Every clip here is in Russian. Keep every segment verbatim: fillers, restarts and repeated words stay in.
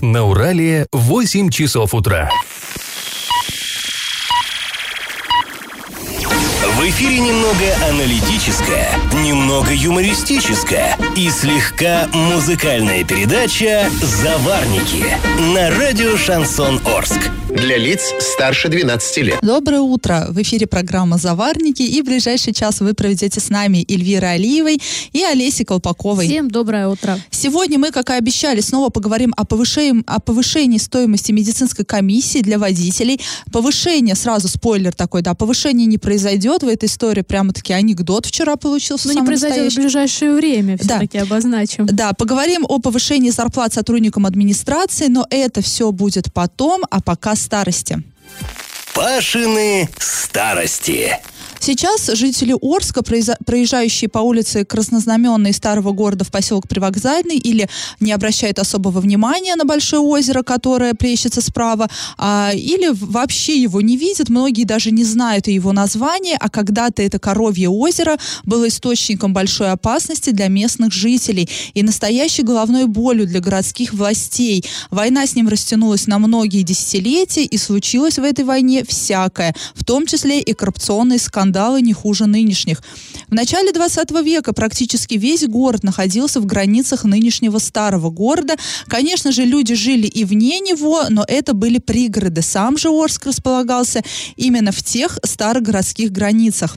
На Урале восемь часов утра. В эфире немного аналитическая, немного юмористическая и слегка музыкальная передача «Заварники» на радио «Шансон Орск». Для лиц старше двенадцати лет. Доброе утро. В эфире программа «Заварники». И в ближайший час вы проведете с нами Эльвирой Алиевой и Олесей Колпаковой. Всем доброе утро. Сегодня мы, как и обещали, снова поговорим о повышении, о повышении стоимости медицинской комиссии для водителей. Повышение, сразу спойлер такой, да, повышение не произойдет. В этой истории прямо-таки анекдот вчера получился. Но не произойдет настоящий. В ближайшее время, все-таки да. Обозначим. Да, поговорим о повышении зарплат сотрудникам администрации, но это все будет потом, а пока старости. Пашины старости. Сейчас жители Орска, проезжающие по улице Краснознаменной старого города в поселок Привокзальный, или не обращают особого внимания на большое озеро, которое плещется справа, или вообще его не видят, многие даже не знают его название, а когда-то это Коровье озеро было источником большой опасности для местных жителей и настоящей головной болью для городских властей. Война с ним растянулась на многие десятилетия, и случилось в этой войне всякое, в том числе и коррупционные скандалы. Скандалы не хуже нынешних. В начале двадцатого века практически весь город находился в границах нынешнего старого города. Конечно же, люди жили и вне него, но это были пригороды. Сам же Орск располагался именно в тех старогородских границах.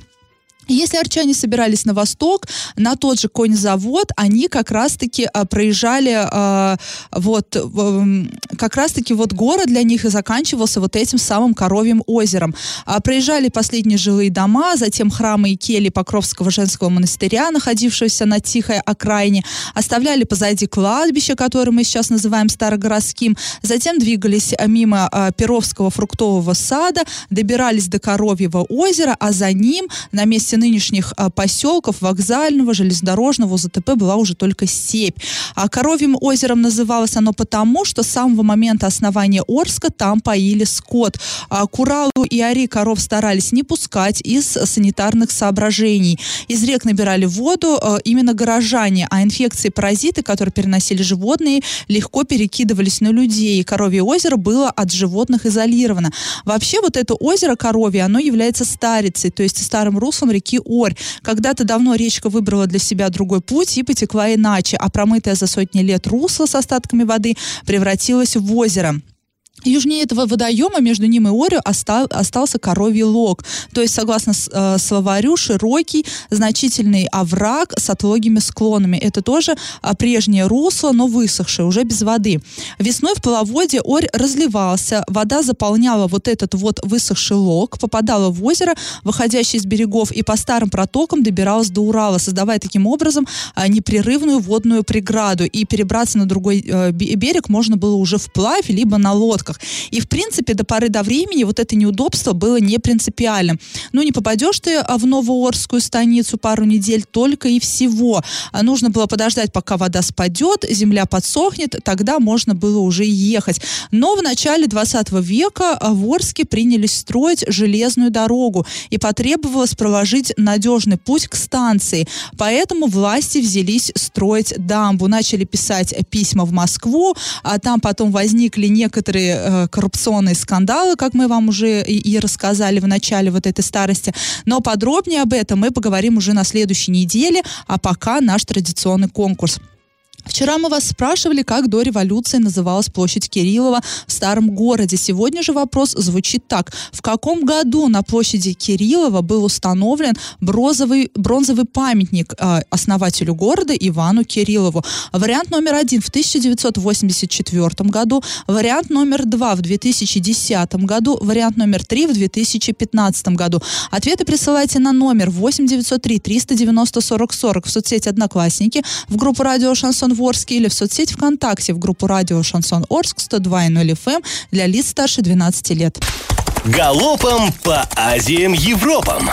Если арчане собирались на восток, на тот же конезавод, они как раз-таки а, проезжали, а, вот, а, как раз-таки вот город для них и заканчивался вот этим самым Коровьим озером. А, проезжали последние жилые дома, затем храмы и кельи Покровского женского монастыря, находившегося на тихой окраине, оставляли позади кладбище, которое мы сейчас называем старогородским, затем двигались мимо а, Перовского фруктового сада, добирались до Коровьего озера, а за ним, на месте нынешних а, поселков, Вокзального, Железнодорожного, УЗТП, была уже только степь. А Коровьим озером называлось оно потому, что с самого момента основания Орска там поили скот. А к Уралу и Ари коров старались не пускать из санитарных соображений. Из рек набирали воду а, именно горожане, а инфекции и паразиты, которые переносили животные, легко перекидывались на людей. И Коровье озеро было от животных изолировано. Вообще вот это озеро Коровье, оно является старицей, то есть старым руслом реки Орь. Когда-то давно речка выбрала для себя другой путь и потекла иначе, а промытая за сотни лет русло с остатками воды превратилось в озеро. Южнее этого водоема, между ним и Орью, остал, остался Коровий лог. То есть, согласно э, словарю, широкий, значительный овраг с отлогими склонами. Это тоже э, прежнее русло, но высохшее, уже без воды. Весной в половодье Орь разливался, вода заполняла вот этот вот высохший лог, попадала в озеро, выходящее из берегов, и по старым протокам добиралась до Урала, создавая таким образом э, непрерывную водную преграду. И перебраться на другой э, берег можно было уже вплавь, либо на лодках. И, в принципе, до поры до времени вот это неудобство было не принципиальным. Ну, не попадешь ты в Новоорскую станицу пару недель только и всего. Нужно было подождать, пока вода спадет, земля подсохнет, тогда можно было уже ехать. Но в начале двадцатого века в Орске принялись строить железную дорогу, и потребовалось проложить надежный путь к станции. Поэтому власти взялись строить дамбу. Начали писать письма в Москву, а там потом возникли некоторые коррупционные скандалы, как мы вам уже и, и рассказали в начале вот этой старости. Но подробнее об этом мы поговорим уже на следующей неделе, а пока наш традиционный конкурс. Вчера мы вас спрашивали, как до революции называлась площадь Кириллова в старом городе. Сегодня же вопрос звучит так. В каком году на площади Кириллова был установлен бронзовый, бронзовый памятник э, основателю города Ивану Кириллову? Вариант номер один — в тысяча девятьсот восемьдесят четвёртом году, вариант номер два — в две тысячи десятом году, вариант номер три — в две тысячи пятнадцатом году. Ответы присылайте на номер восемь девятьсот три триста девяносто сорок сорок в соцсети «Одноклассники», в группу «Радио Шансон» в Орске или в соцсеть ВКонтакте в группу «Радио Шансон Орск» сто два и ноль эф эм для лиц старше двенадцати лет. Галопом по Азиям, Европам!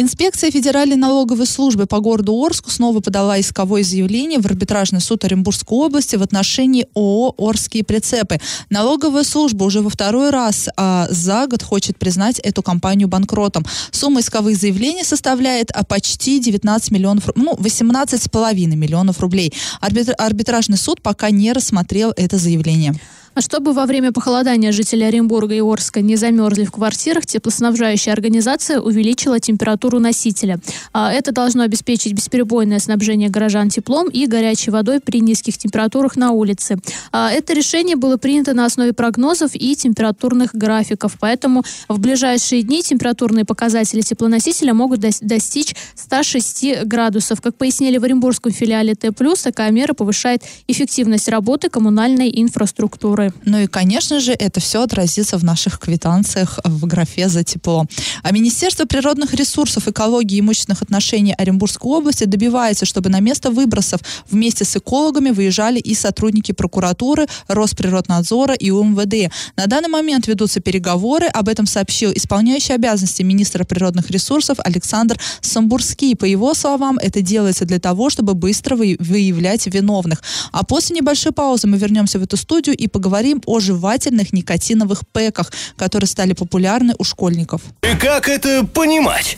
Инспекция Федеральной налоговой службы по городу Орску снова подала исковое заявление в арбитражный суд Оренбургской области в отношении ООО «Орские прицепы». Налоговая служба уже во второй раз а, за год хочет признать эту компанию банкротом. Сумма исковых заявлений составляет а, почти девятнадцать миллионов, ну, восемнадцать с половиной миллионов рублей. Арбитр, арбитражный суд пока не рассмотрел это заявление. А чтобы во время похолодания жители Оренбурга и Орска не замерзли в квартирах, теплоснабжающая организация увеличила температуру носителя. Это должно обеспечить бесперебойное снабжение горожан теплом и горячей водой при низких температурах на улице. Это решение было принято на основе прогнозов и температурных графиков. Поэтому в ближайшие дни температурные показатели теплоносителя могут достичь ста шести градусов. Как пояснили в оренбургском филиале Т-Плюс, такая мера повышает эффективность работы коммунальной инфраструктуры. Ну и, конечно же, это все отразится в наших квитанциях в графе «За тепло». А Министерство природных ресурсов, экологии и имущественных отношений Оренбургской области добивается, чтобы на место выбросов вместе с экологами выезжали и сотрудники прокуратуры, Росприроднадзора и УМВД. На данный момент ведутся переговоры. Об этом сообщил исполняющий обязанности министра природных ресурсов Александр Самбурский. По его словам, это делается для того, чтобы быстро выявлять виновных. А после небольшой паузы мы вернемся в эту студию и поговорим Говорим о жевательных никотиновых пэках, которые стали популярны у школьников. И как это понимать?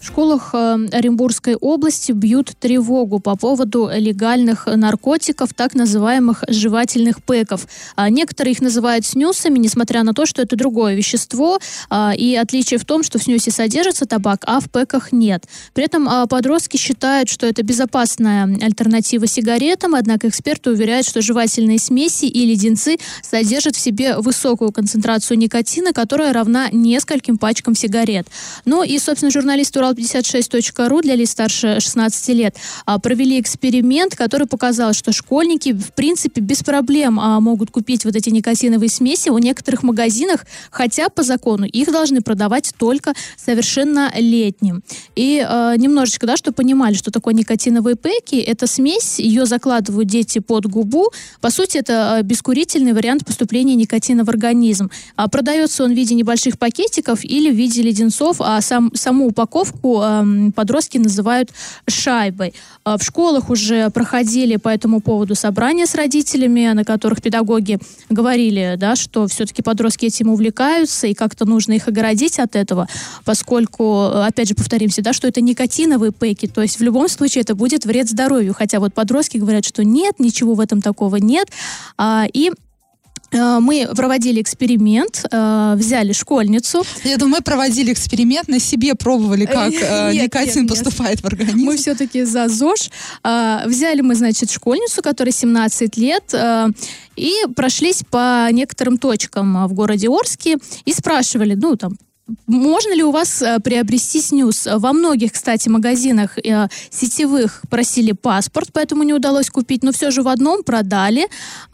В школах Оренбургской области бьют тревогу по поводу легальных наркотиков, так называемых жевательных пэков. Некоторые их называют снюсами, несмотря на то, что это другое вещество, и отличие в том, что в снюсе содержится табак, а в пэках нет. При этом подростки считают, что это безопасная альтернатива сигаретам, однако эксперты уверяют, что жевательные смеси и леденцы содержат в себе высокую концентрацию никотина, которая равна нескольким пачкам сигарет. Ну и, собственно, журналист Урал пятьдесят шесть точка ру для лиц старше шестнадцати лет провели эксперимент, который показал, что школьники в принципе без проблем могут купить вот эти никотиновые смеси у некоторых магазинах, хотя по закону их должны продавать только совершеннолетним. И э, немножечко, да, чтобы понимали, что такое никотиновые пэки, это смесь, ее закладывают дети под губу, по сути это бескурительный вариант поступления никотина в организм. А продается он в виде небольших пакетиков или в виде леденцов, а сам, саму упаковку подростки называют шайбой. В школах уже проходили по этому поводу собрания с родителями, на которых педагоги говорили, да, что все-таки подростки этим увлекаются и как-то нужно их оградить от этого, поскольку, опять же, повторимся, да, что это никотиновые пэки, то есть в любом случае это будет вред здоровью, хотя вот подростки говорят, что нет, ничего в этом такого нет, и мы проводили эксперимент, взяли школьницу. Я думаю, мы проводили эксперимент, на себе пробовали, как нет, никотин нет, поступает нет. в организм. Мы все-таки за ЗОЖ. Взяли мы, значит, школьницу, которой семнадцать лет, и прошлись по некоторым точкам в городе Орске и спрашивали, ну, там, можно ли у вас приобрести снюс? Во многих, кстати, магазинах сетевых просили паспорт, поэтому не удалось купить, но все же в одном продали.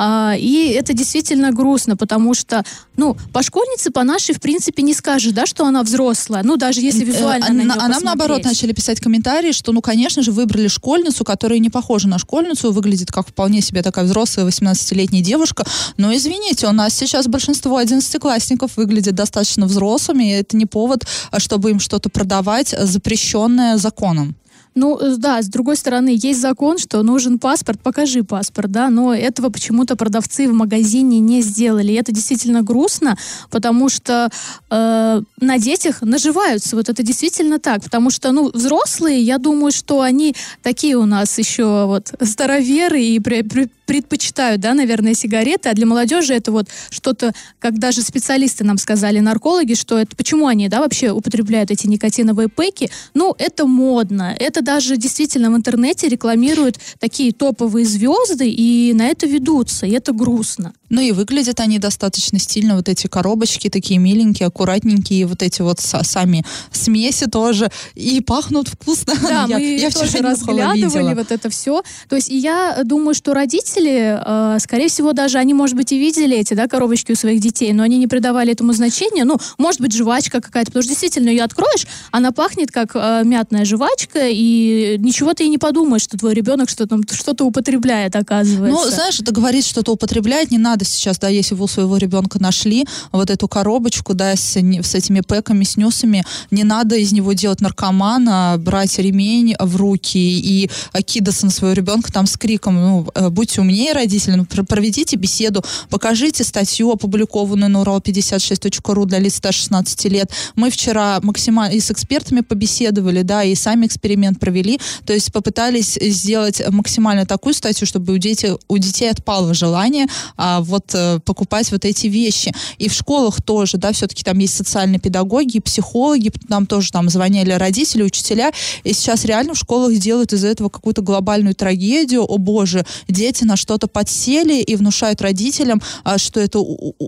И это действительно грустно, потому что, ну, по школьнице, по нашей, в принципе, не скажешь, да, что она взрослая, ну, даже если визуально а, на нее а посмотреть. Нам, наоборот, начали писать комментарии, что, ну, конечно же, выбрали школьницу, которая не похожа на школьницу, выглядит как вполне себе такая взрослая восемнадцатилетняя девушка, но, извините, у нас сейчас большинство одиннадцатиклассников выглядит достаточно взрослыми, это не повод, чтобы им что-то продавать, запрещенное законом. Ну, да, с другой стороны, есть закон, что нужен паспорт, покажи паспорт, да, но этого почему-то продавцы в магазине не сделали. И это действительно грустно, потому что э, на детях наживаются, вот это действительно так, потому что, ну, взрослые, я думаю, что они такие у нас еще вот староверы и при, при, предпочитают, да, наверное, сигареты, а для молодежи это вот что-то, как даже специалисты нам сказали, наркологи, что это, почему они, да, вообще употребляют эти никотиновые пэки, ну, это модно, это даже действительно в интернете рекламируют такие топовые звезды, и на это ведутся, и это грустно. Ну и выглядят они достаточно стильно, вот эти коробочки такие миленькие, аккуратненькие, вот эти вот сами смеси тоже, и пахнут вкусно. Да, я, мы я тоже разглядывали вот это все. То есть я думаю, что родители, скорее всего, даже они, может быть, и видели эти, да, коробочки у своих детей, но они не придавали этому значения. Ну, может быть, жвачка какая-то, потому что действительно ее откроешь, она пахнет как мятная жвачка, и и ничего ты и не подумаешь, что твой ребенок что-то, что-то употребляет, оказывается. Ну, знаешь, это говорит, что-то употребляет, не надо сейчас, да, если вы у своего ребенка нашли вот эту коробочку, да, с, с этими пэками, с нюсами, не надо из него делать наркомана, брать ремень в руки и кидаться на своего ребенка там с криком, ну, будьте умнее, родители, ну, проведите беседу, покажите статью, опубликованную на урал пятьдесят шесть точка ру для лиц старше шестнадцати лет. Мы вчера максимально и с экспертами побеседовали, да, и сами эксперимент провели, то есть попытались сделать максимально такую статью, чтобы у детей, у детей отпало желание а, вот покупать вот эти вещи. И в школах тоже, да, все-таки там есть социальные педагоги, психологи, нам тоже там звонили родители, учителя, и сейчас реально в школах делают из-за этого какую-то глобальную трагедию, о боже, дети на что-то подсели и внушают родителям, а, что это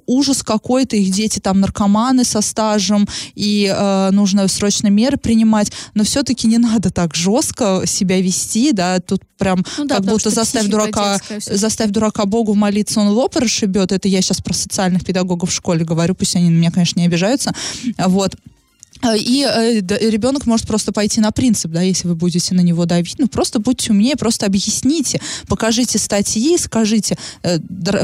ужас какой-то, их дети там наркоманы со стажем, и а, нужно срочно меры принимать, но все-таки не надо так жестко себя вести, да, тут прям ну, да, как будто заставь дурака, заставь дурака Богу молиться, он лоб расшибет, это я сейчас про социальных педагогов в школе говорю, пусть они на меня, конечно, не обижаются, вот. И ребенок может просто пойти на принцип, да, если вы будете на него давить, ну, просто будьте умнее, просто объясните, покажите статьи, скажите,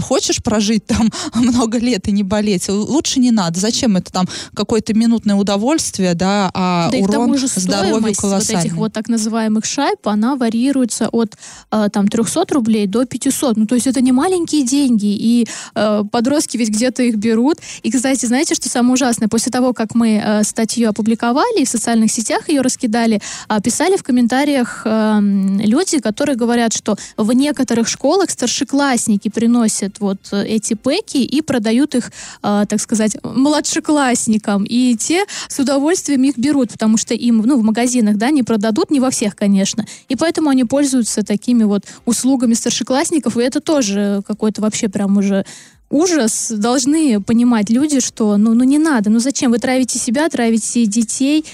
хочешь прожить там много лет и не болеть, лучше не надо, зачем это там какое-то минутное удовольствие, да, а да урон здоровью колоссальный. Вот этих вот так называемых шайб, она варьируется от там трехсот рублей до пятисот, ну, то есть это не маленькие деньги, и подростки ведь где-то их берут, и, кстати, знаете, что самое ужасное, после того, как мы статью опубликовали, и в социальных сетях ее раскидали, писали в комментариях э, люди, которые говорят, что в некоторых школах старшеклассники приносят вот эти пэки и продают их, э, так сказать, младшеклассникам, и те с удовольствием их берут, потому что им, ну, в магазинах, да, не продадут, не во всех, конечно, и поэтому они пользуются такими вот услугами старшеклассников, и это тоже какой-то вообще прям уже ужас. Должны понимать люди, что ну, ну не надо, ну зачем? Вы травите себя, травите детей.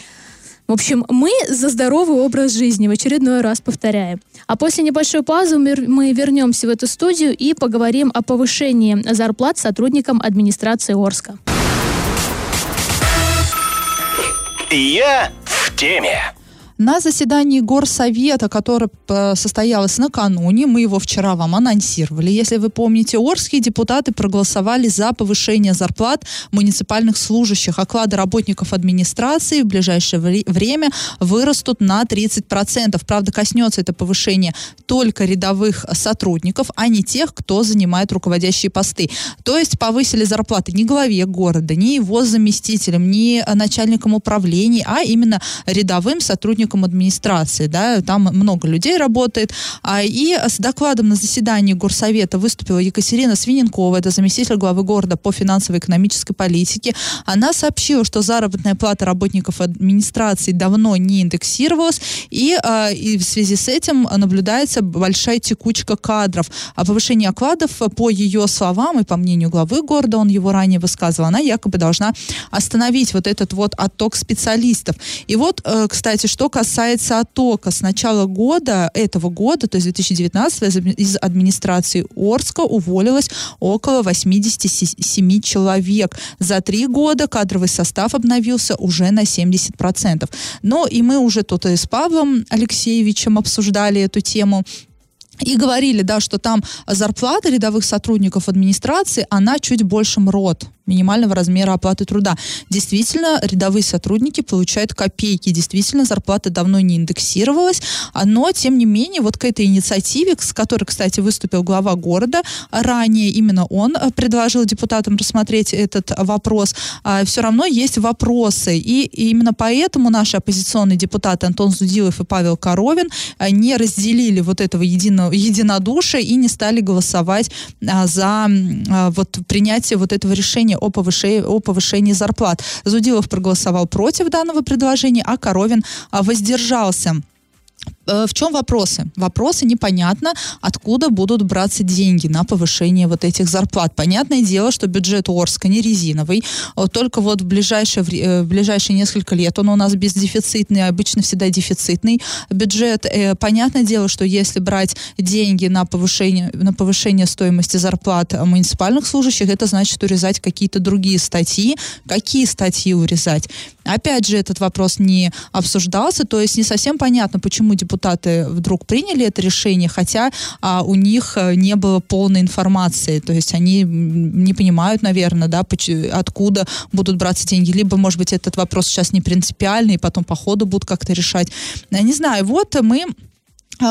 В общем, мы за здоровый образ жизни, в очередной раз повторяем. А после небольшой паузы мы вернемся в эту студию и поговорим о повышении зарплат сотрудникам администрации Орска. Я в теме. На заседании Горсовета, которое состоялось накануне, мы его вчера вам анонсировали. Если вы помните, орские депутаты проголосовали за повышение зарплат муниципальных служащих. Оклады работников администрации в ближайшее время вырастут на тридцать процентов. Правда, коснется это повышение только рядовых сотрудников, а не тех, кто занимает руководящие посты. То есть повысили зарплаты не главе города, не его заместителям, не начальникам управлений, а именно рядовым сотрудникам администрации, да, там много людей работает. И с докладом на заседании Горсовета выступила Екатерина Свиненкова, это заместитель главы города по финансово-экономической политике. Она сообщила, что заработная плата работников администрации давно не индексировалась, и, и в связи с этим наблюдается большая текучка кадров. О повышении окладов, по ее словам и по мнению главы города, он его ранее высказывал, она якобы должна остановить вот этот вот отток специалистов. И вот, кстати, что касается касается оттока. С начала года, этого года, то есть две тысячи девятнадцатого, из администрации Орска уволилось около восьмидесяти семи человек. За три года кадровый состав обновился уже на семьдесят процентов. Но и мы уже тут и с Павлом Алексеевичем обсуждали эту тему. И говорили, да, что там зарплата рядовых сотрудников администрации, она чуть больше МРОТ, минимального размера оплаты труда. Действительно, рядовые сотрудники получают копейки, действительно, зарплата давно не индексировалась, но, тем не менее, вот к этой инициативе, с которой, кстати, выступил глава города ранее, именно он предложил депутатам рассмотреть этот вопрос, все равно есть вопросы, и именно поэтому наши оппозиционные депутаты Антон Зудилов и Павел Коровин не разделили вот этого единого единодушия и не стали голосовать а, за а, вот, принятие вот этого решения о повышении, о повышении зарплат. Зудилов проголосовал против данного предложения, а Коровин а, воздержался. э, в чем вопросы? Вопросы: непонятно, откуда будут браться деньги на повышение вот этих зарплат. Понятное дело, что бюджет Орска не резиновый. Только вот в ближайшие, в ближайшие несколько лет он у нас бездефицитный, обычно всегда дефицитный бюджет. Понятное дело, что если брать деньги на повышение, на повышение стоимости зарплат муниципальных служащих, это значит урезать какие-то другие статьи. Какие статьи урезать? Опять же, этот вопрос не обсуждался, то есть не совсем понятно, почему депутаты вдруг приняли это решение, хотя а, у них не было полной информации, то есть они не понимают, наверное, да, откуда будут браться деньги, либо, может быть, этот вопрос сейчас не принципиальный, и потом по ходу будут как-то решать. Я не знаю, вот мы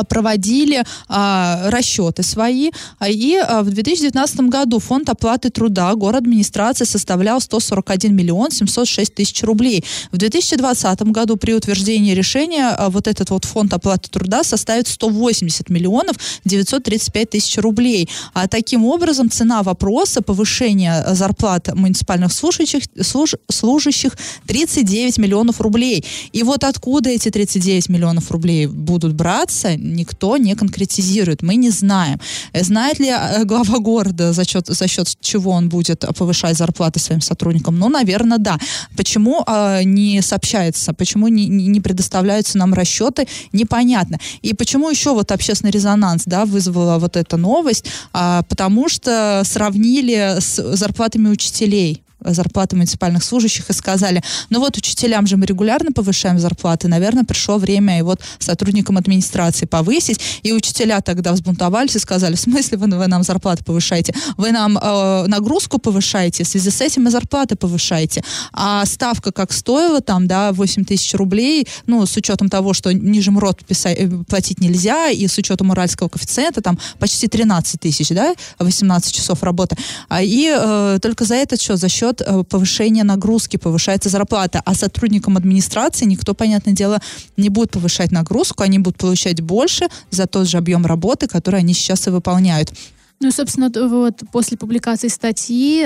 проводили а, расчеты свои, и а, в две тысячи девятнадцатом году фонд оплаты труда город-администрации составлял сто сорок один миллион семьсот шесть тысяч рублей. В две тысячи двадцатом году при утверждении решения а, вот этот вот фонд оплаты труда составит сто восемьдесят миллионов девятьсот тридцать пять тысяч рублей. А таким образом, цена вопроса повышения зарплат муниципальных служащих, служ, служащих тридцать девять миллионов рублей. И вот откуда эти тридцать девять миллионов рублей будут браться, никто не конкретизирует. Мы не знаем. Знает ли глава города, за счет, за счет чего он будет повышать зарплаты своим сотрудникам? Ну, наверное, да. Почему э, не сообщается? Почему не, не предоставляются нам расчеты? Непонятно. И почему еще вот общественный резонанс, да, вызвала вот эта новость? А, потому что сравнили с зарплатами учителей, зарплаты муниципальных служащих, и сказали: ну вот учителям же мы регулярно повышаем зарплаты, наверное, пришло время и вот сотрудникам администрации повысить. И учителя тогда взбунтовались и сказали: в смысле вы, вы нам зарплаты повышаете? Вы нам э, нагрузку повышаете, в связи с этим и зарплаты повышаете. А ставка как стоила там, да, восемь тысяч рублей, ну, с учетом того, что ниже МРОТ писать, платить нельзя, и с учетом уральского коэффициента там почти тринадцать тысяч, да, восемнадцать часов работы. И э, только за этот счет, за счет повышение нагрузки повышается зарплата, а сотрудникам администрации никто, понятное дело, не будет повышать нагрузку, они будут получать больше за тот же объем работы, который они сейчас и выполняют. Ну и, собственно, вот после публикации статьи,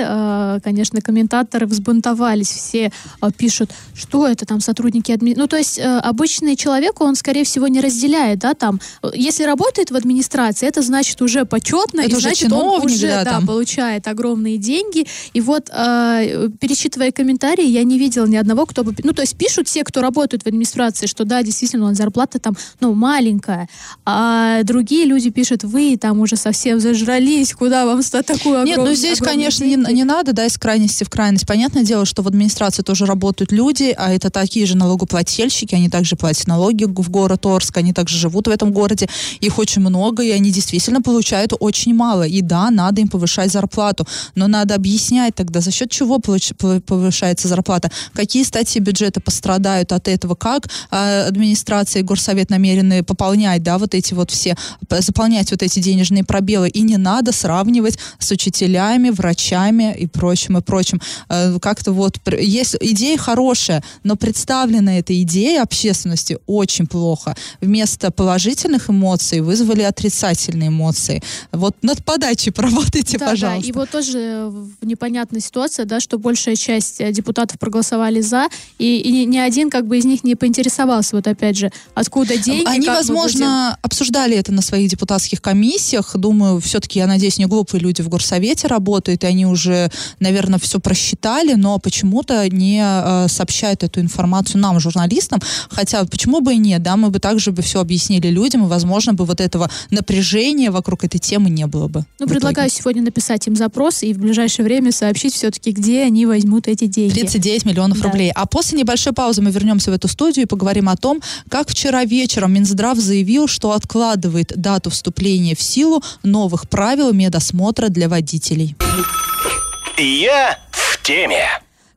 конечно, комментаторы взбунтовались, все пишут, что это там сотрудники администрации. Ну, то есть обычный человек, он, скорее всего, не разделяет, да, там, если работает в администрации, это значит уже почетно, это и уже значит, он уже, да, да, получает огромные деньги. И вот, перечитывая комментарии, я не видела ни одного, кто бы... Ну, то есть пишут все, кто работает в администрации, что да, действительно, он зарплата там, ну, маленькая. А другие люди пишут: вы там уже совсем зажрали, куда вам стать такую огромную... Нет, ну здесь, конечно, не, не надо, да, из крайности в крайность. Понятное дело, что в администрации тоже работают люди, а это такие же налогоплательщики, они также платят налоги в город Орск, они также живут в этом городе, их очень много, и они действительно получают очень мало. И да, надо им повышать зарплату, но надо объяснять тогда, за счет чего повышается зарплата, какие статьи бюджета пострадают от этого, как администрация и горсовет намерены пополнять, да, вот эти вот все, заполнять вот эти денежные пробелы, и не надо надо сравнивать с учителями, врачами и прочим, и прочим. Как-то вот есть идея хорошая, но представлена эта идея общественности очень плохо. Вместо положительных эмоций вызвали отрицательные эмоции. Вот над подачей поработайте, да, пожалуйста. Да, и вот тоже непонятная ситуация, да, что большая часть депутатов проголосовали за, и, и ни один как бы из них не поинтересовался, вот опять же, откуда деньги. Они, возможно, обсуждали это на своих депутатских комиссиях, думаю, все-таки, я надеюсь, не глупые люди в горсовете работают, и они уже, наверное, все просчитали, но почему-то не э, сообщают эту информацию нам, журналистам, хотя почему бы и нет, да, мы бы также бы все объяснили людям, и, возможно, бы вот этого напряжения вокруг этой темы не было бы. Ну, предлагаю сегодня написать им запрос и в ближайшее время сообщить все-таки, где они возьмут эти деньги. тридцать девять миллионов, да, рублей. А после небольшой паузы мы вернемся в эту студию и поговорим о том, как вчера вечером Минздрав заявил, что откладывает дату вступления в силу новых правил медосмотра для водителей. Я в теме.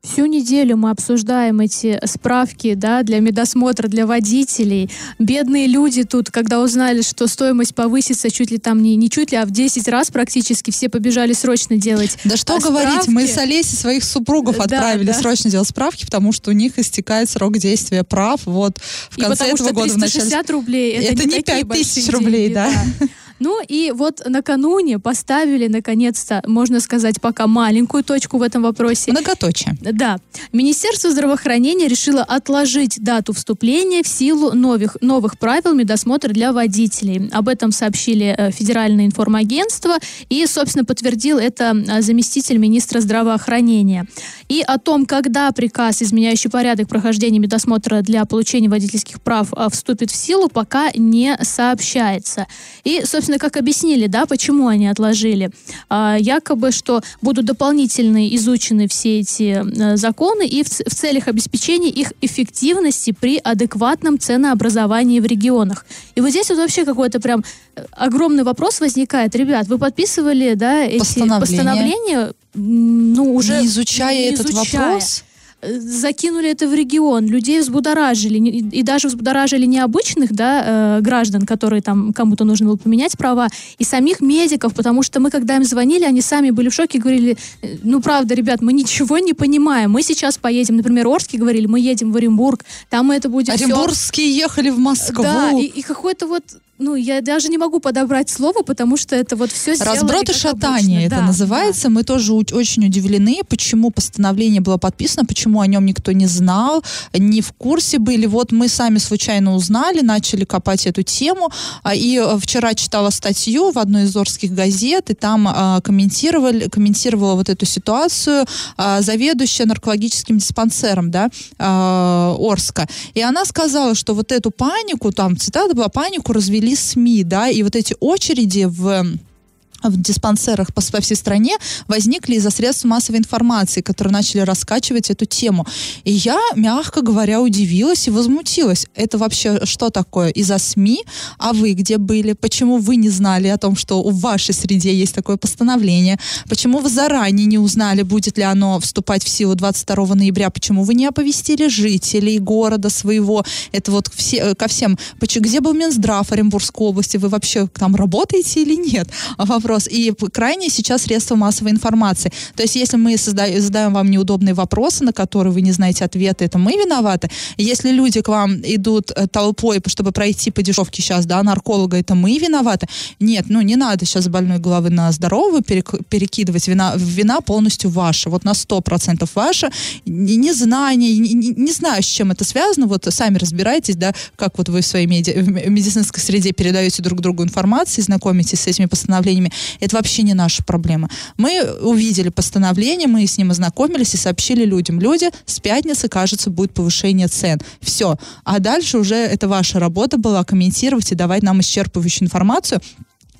Всю неделю мы обсуждаем эти справки, да, для медосмотра для водителей. Бедные люди тут, когда узнали, что стоимость повысится чуть ли там не, не чуть ли, а в десять раз практически, все побежали срочно делать. Да что а говорить, справки... мы с Олесей своих супругов отправили, да, да, срочно делать справки, потому что у них истекает срок действия прав. Вот в конце этого года, в начале... триста шестьдесят рублей, это, это не пять тысяч рублей, деньги, да. да. Ну и вот накануне поставили, наконец-то, можно сказать, пока маленькую точку в этом вопросе. Многоточие. Да. Министерство здравоохранения решило отложить дату вступления в силу новых, новых правил медосмотра для водителей. Об этом сообщили Федеральное информагентство и, собственно, подтвердил это заместитель министра здравоохранения. И о том, когда приказ, изменяющий порядок прохождения медосмотра для получения водительских прав, вступит в силу, пока не сообщается. И, собственно, как объяснили, да, почему они отложили. А, якобы, что будут дополнительно изучены все эти а, законы и в, в целях обеспечения их эффективности при адекватном ценообразовании в регионах. И вот здесь вот вообще какой-то прям огромный вопрос возникает. Ребят, вы подписывали, да, эти постановления, постановления ну, уже не изучая не этот изучая. вопрос... закинули это в регион, людей взбудоражили, и даже взбудоражили необычных, да, э, граждан, которые там кому-то нужно было поменять права, и самих медиков, потому что мы, когда им звонили, они сами были в шоке, говорили, ну, правда, ребят, мы ничего не понимаем, мы сейчас поедем, например, Орске говорили, мы едем в Оренбург, там мы это будем все... Оренбургские ехали в Москву. Да, и, и какой-то вот... Ну, я даже не могу подобрать слово, потому что это вот все сделано. Разброд и шатание это называется. Мы тоже очень удивлены, почему постановление было подписано, почему о нем никто не знал, не в курсе были. Вот мы сами случайно узнали, начали копать эту тему. И вчера читала статью в одной из орских газет, и там комментировали, комментировала вот эту ситуацию заведующая наркологическим диспансером, да, Орска. И она сказала, что вот эту панику, там цитата была, панику развели СМИ, да, и вот эти очереди в... в диспансерах по всей стране возникли из-за средств массовой информации, которые начали раскачивать эту тему. И я, мягко говоря, удивилась и возмутилась. Это вообще что такое? Из-за СМИ? А вы где были? Почему вы не знали о том, что в вашей среде есть такое постановление? Почему вы заранее не узнали, будет ли оно вступать в силу двадцать второго ноября? Почему вы не оповестили жителей города своего? Это вот все, ко всем. Где был Минздрав Оренбургской области? Вы вообще там работаете или нет? Вопрос. И крайне сейчас средства массовой информации. То есть, если мы создаем, задаем вам неудобные вопросы, на которые вы не знаете ответы, это мы виноваты. Если люди к вам идут толпой, чтобы пройти по дешевке сейчас, да, нарколога, это мы виноваты. Нет, ну не надо сейчас с больной головы на здоровую перекидывать. Вина, вина полностью ваша. Вот на сто процентов ваша. Незнание, не, не, не знаю, с чем это связано. Вот сами разбирайтесь, да, как вот вы в своей меди, в медицинской среде передаете друг другу информацию, знакомитесь с этими постановлениями. Это вообще не наша проблема. Мы увидели постановление, мы с ним ознакомились и сообщили людям. Люди, с пятницы, кажется, будет повышение цен. Все. А дальше уже это ваша работа была комментировать и давать нам исчерпывающую информацию,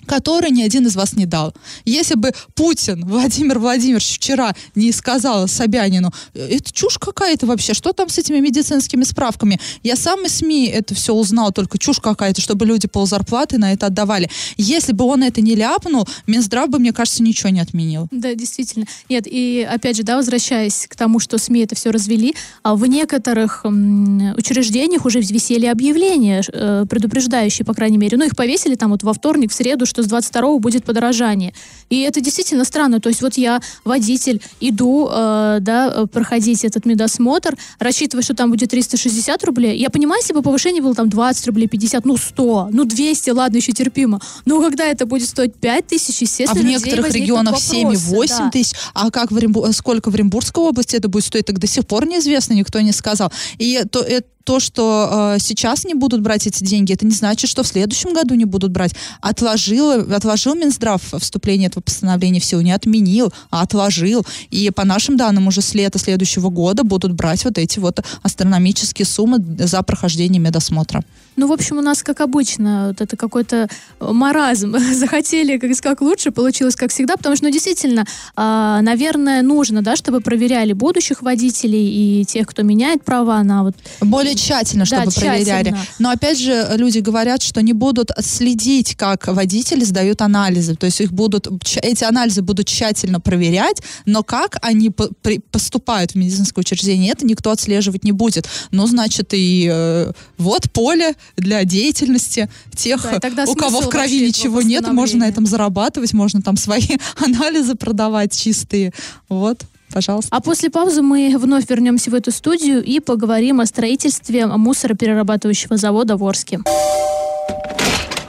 который ни один из вас не дал. Если бы Путин, Владимир Владимирович, вчера не сказал Собянину, это чушь какая-то вообще, что там с этими медицинскими справками? Я сам из СМИ это все узнал, только чушь какая-то, чтобы люди ползарплаты на это отдавали. Если бы он это не ляпнул, Минздрав бы, мне кажется, ничего не отменил. Да, действительно. Нет, и опять же, да, возвращаясь к тому, что СМИ это все развели, в некоторых учреждениях уже висели объявления, предупреждающие, по крайней мере. Ну, их повесили там вот во вторник, в среду, что с двадцать второго будет подорожание. И это действительно странно. То есть вот я, водитель, иду э, да, проходить этот медосмотр, рассчитывая, что там будет триста шестьдесят рублей. Я понимаю, если бы повышение было там двадцать рублей, пятьдесят, ну сто, ну двести, ладно, еще терпимо. Но когда это будет стоить пять тысяч, естественно, а в некоторых регионах семь и восемь тысяч. А как в Оренбург... сколько в Оренбургской области это будет стоить, так до сих пор неизвестно, никто не сказал. И то это То, что э, сейчас не будут брать эти деньги, это не значит, что в следующем году не будут брать. Отложил, отложил Минздрав вступление этого постановления в силу, не отменил, а отложил. И по нашим данным уже с лета следующего года будут брать вот эти вот астрономические суммы за прохождение медосмотра. Ну, в общем, у нас, как обычно, вот это какой-то маразм. Захотели как, как лучше, получилось как всегда, потому что, ну, действительно, э, наверное, нужно, да, чтобы проверяли будущих водителей и тех, кто меняет права на вот... Более тщательно, чтобы да, тщательно. проверяли. Но опять же, люди говорят, что не будут следить, как водители сдают анализы. То есть их будут, эти анализы будут тщательно проверять, но как они по- поступают в медицинское учреждение, это никто отслеживать не будет. Ну, значит, и э, вот поле для деятельности тех, да, у кого в крови ничего нет, можно на этом зарабатывать, можно там свои анализы продавать чистые. Вот. Пожалуйста. А после паузы мы вновь вернемся в эту студию и поговорим о строительстве мусороперерабатывающего завода в Орске.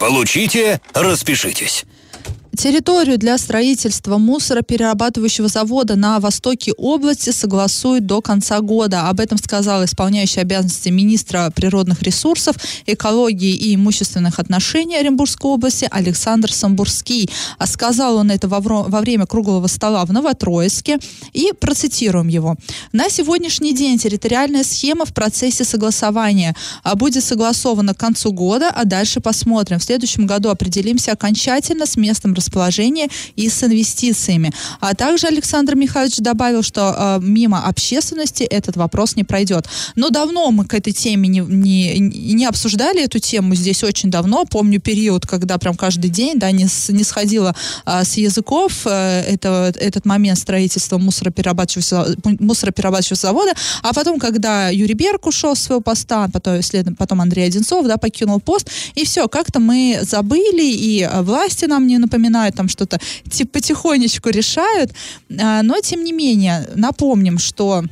Получите, распишитесь. Территорию для строительства мусороперерабатывающего завода на востоке области согласуют до конца года. Об этом сказал исполняющий обязанности министра природных ресурсов, экологии и имущественных отношений Оренбургской области Александр Самбурский. А сказал он это во, во время круглого стола в Новотроицке. И процитируем его. На сегодняшний день территориальная схема в процессе согласования будет согласована к концу года, а дальше посмотрим. В следующем году определимся окончательно с местом расположения расположение и с инвестициями. А также Александр Михайлович добавил, что э, мимо общественности этот вопрос не пройдет. Но давно мы к этой теме не, не, не обсуждали эту тему здесь очень давно. Помню период, когда прям каждый день да, не, не сходило э, с языков э, это, этот момент строительства мусороперерабатывающего, мусороперерабатывающего завода. А потом, когда Юрий Берк ушел с своего поста, потом, следом, потом Андрей Одинцов да, покинул пост, и все, как-то мы забыли, и власти нам не напоминают, там что-то типа, потихонечку решают, но тем не менее напомним, что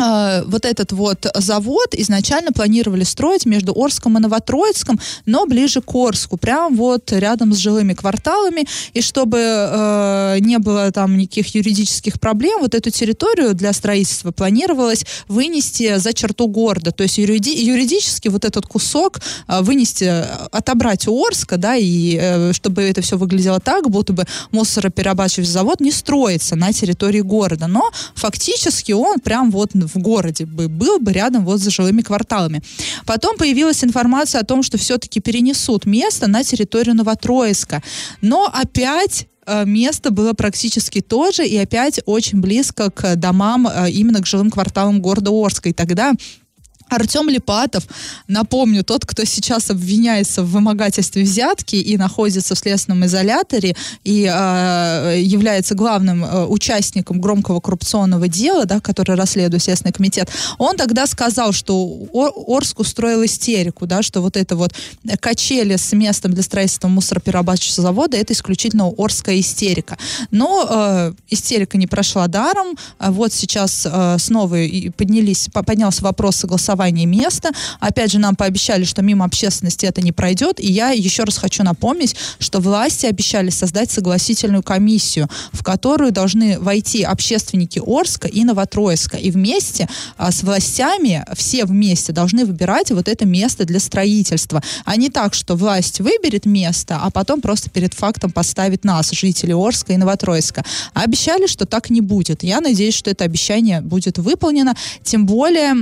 вот этот вот завод изначально планировали строить между Орском и Новотроицком, но ближе к Орску, прям вот рядом с жилыми кварталами, и чтобы э, не было там никаких юридических проблем, вот эту территорию для строительства планировалось вынести за черту города, то есть юриди- юридически вот этот кусок э, вынести, отобрать у Орска, да, и э, чтобы это все выглядело так, будто бы мусороперерабатывающий завод не строится на территории города, но фактически он прям вот в городе бы был бы рядом вот с жилыми кварталами. Потом появилась информация о том, что все-таки перенесут место на территорию Новотроицка. Но опять место было практически то же и опять очень близко к домам, именно к жилым кварталам города Орска. И тогда Артем Липатов, напомню, тот, кто сейчас обвиняется в вымогательстве взятки и находится в следственном изоляторе и э, является главным э, участником громкого коррупционного дела, да, который расследует Следственный комитет, он тогда сказал, что Орск устроил истерику, да, что вот это вот качели с местом для строительства мусороперерабатывающего завода, это исключительно орская истерика. Но э, истерика не прошла даром. Вот сейчас э, снова поднялись, поднялся вопрос согласования места. Опять же, нам пообещали, что мимо общественности это не пройдет. И я еще раз хочу напомнить, что власти обещали создать согласительную комиссию, в которую должны войти общественники Орска и Новотроицка. И вместе а, с властями, все вместе должны выбирать вот это место для строительства. А не так, что власть выберет место, а потом просто перед фактом поставит нас, жителей Орска и Новотроицка. А обещали, что так не будет. Я надеюсь, что это обещание будет выполнено. Тем более...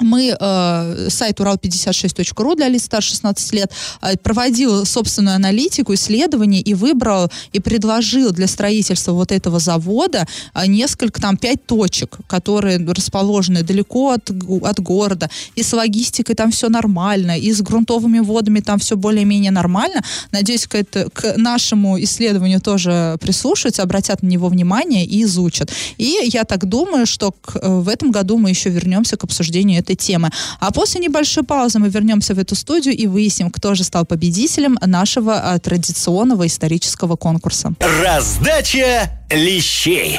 Мы, э, сайт урал пятьдесят шесть точка ру для лиц старше шестнадцати лет, э, проводил собственную аналитику, исследование и выбрал, и предложил для строительства вот этого завода э, несколько, там, пять точек, которые расположены далеко от, от города. И с логистикой там все нормально, и с грунтовыми водами там все более-менее нормально. Надеюсь, к, это, к нашему исследованию тоже прислушаются, обратят на него внимание и изучат. И я так думаю, что к, в этом году мы еще вернемся к обсуждению этой темы. А после небольшой паузы мы вернемся в эту студию и выясним, кто же стал победителем нашего традиционного исторического конкурса. Раздача лещей.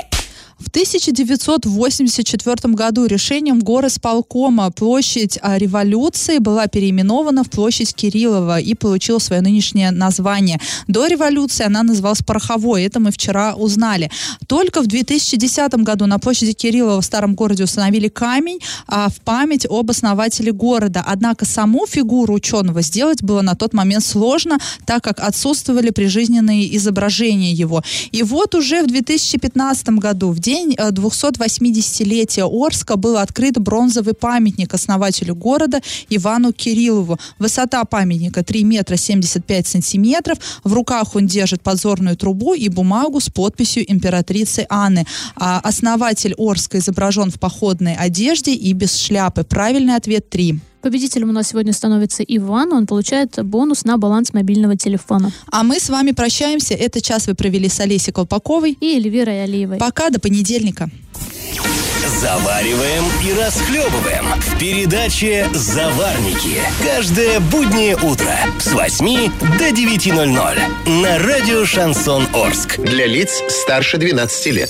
В тысяча девятьсот восемьдесят четвёртом году решением горосполкома площадь Революции была переименована в площадь Кириллова и получила свое нынешнее название. До революции она называлась Пороховой, это мы вчера узнали. Только в две тысячи десятом году на площади Кириллова в старом городе установили камень а, в память об основателе города. Однако саму фигуру ученого сделать было на тот момент сложно, так как отсутствовали прижизненные изображения его. И вот уже в две тысячи пятнадцатом году, в день день двухсотвосьмидесятилетия Орска был открыт бронзовый памятник основателю города Ивану Кириллову. Высота памятника три метра семьдесят пять сантиметров. В руках он держит подзорную трубу и бумагу с подписью императрицы Анны. А основатель Орска изображен в походной одежде и без шляпы. Правильный ответ три. Победителем у нас сегодня становится Иван. Он получает бонус на баланс мобильного телефона. А мы с вами прощаемся. Этот час вы провели с Олесей Колпаковой и Эльвирой Алиевой. Пока, до понедельника. Завариваем и расхлебываем в передаче «Заварники». Каждое буднее утро с восьми до девяти ноль-ноль на радио «Шансон Орск». Для лиц старше двенадцати лет.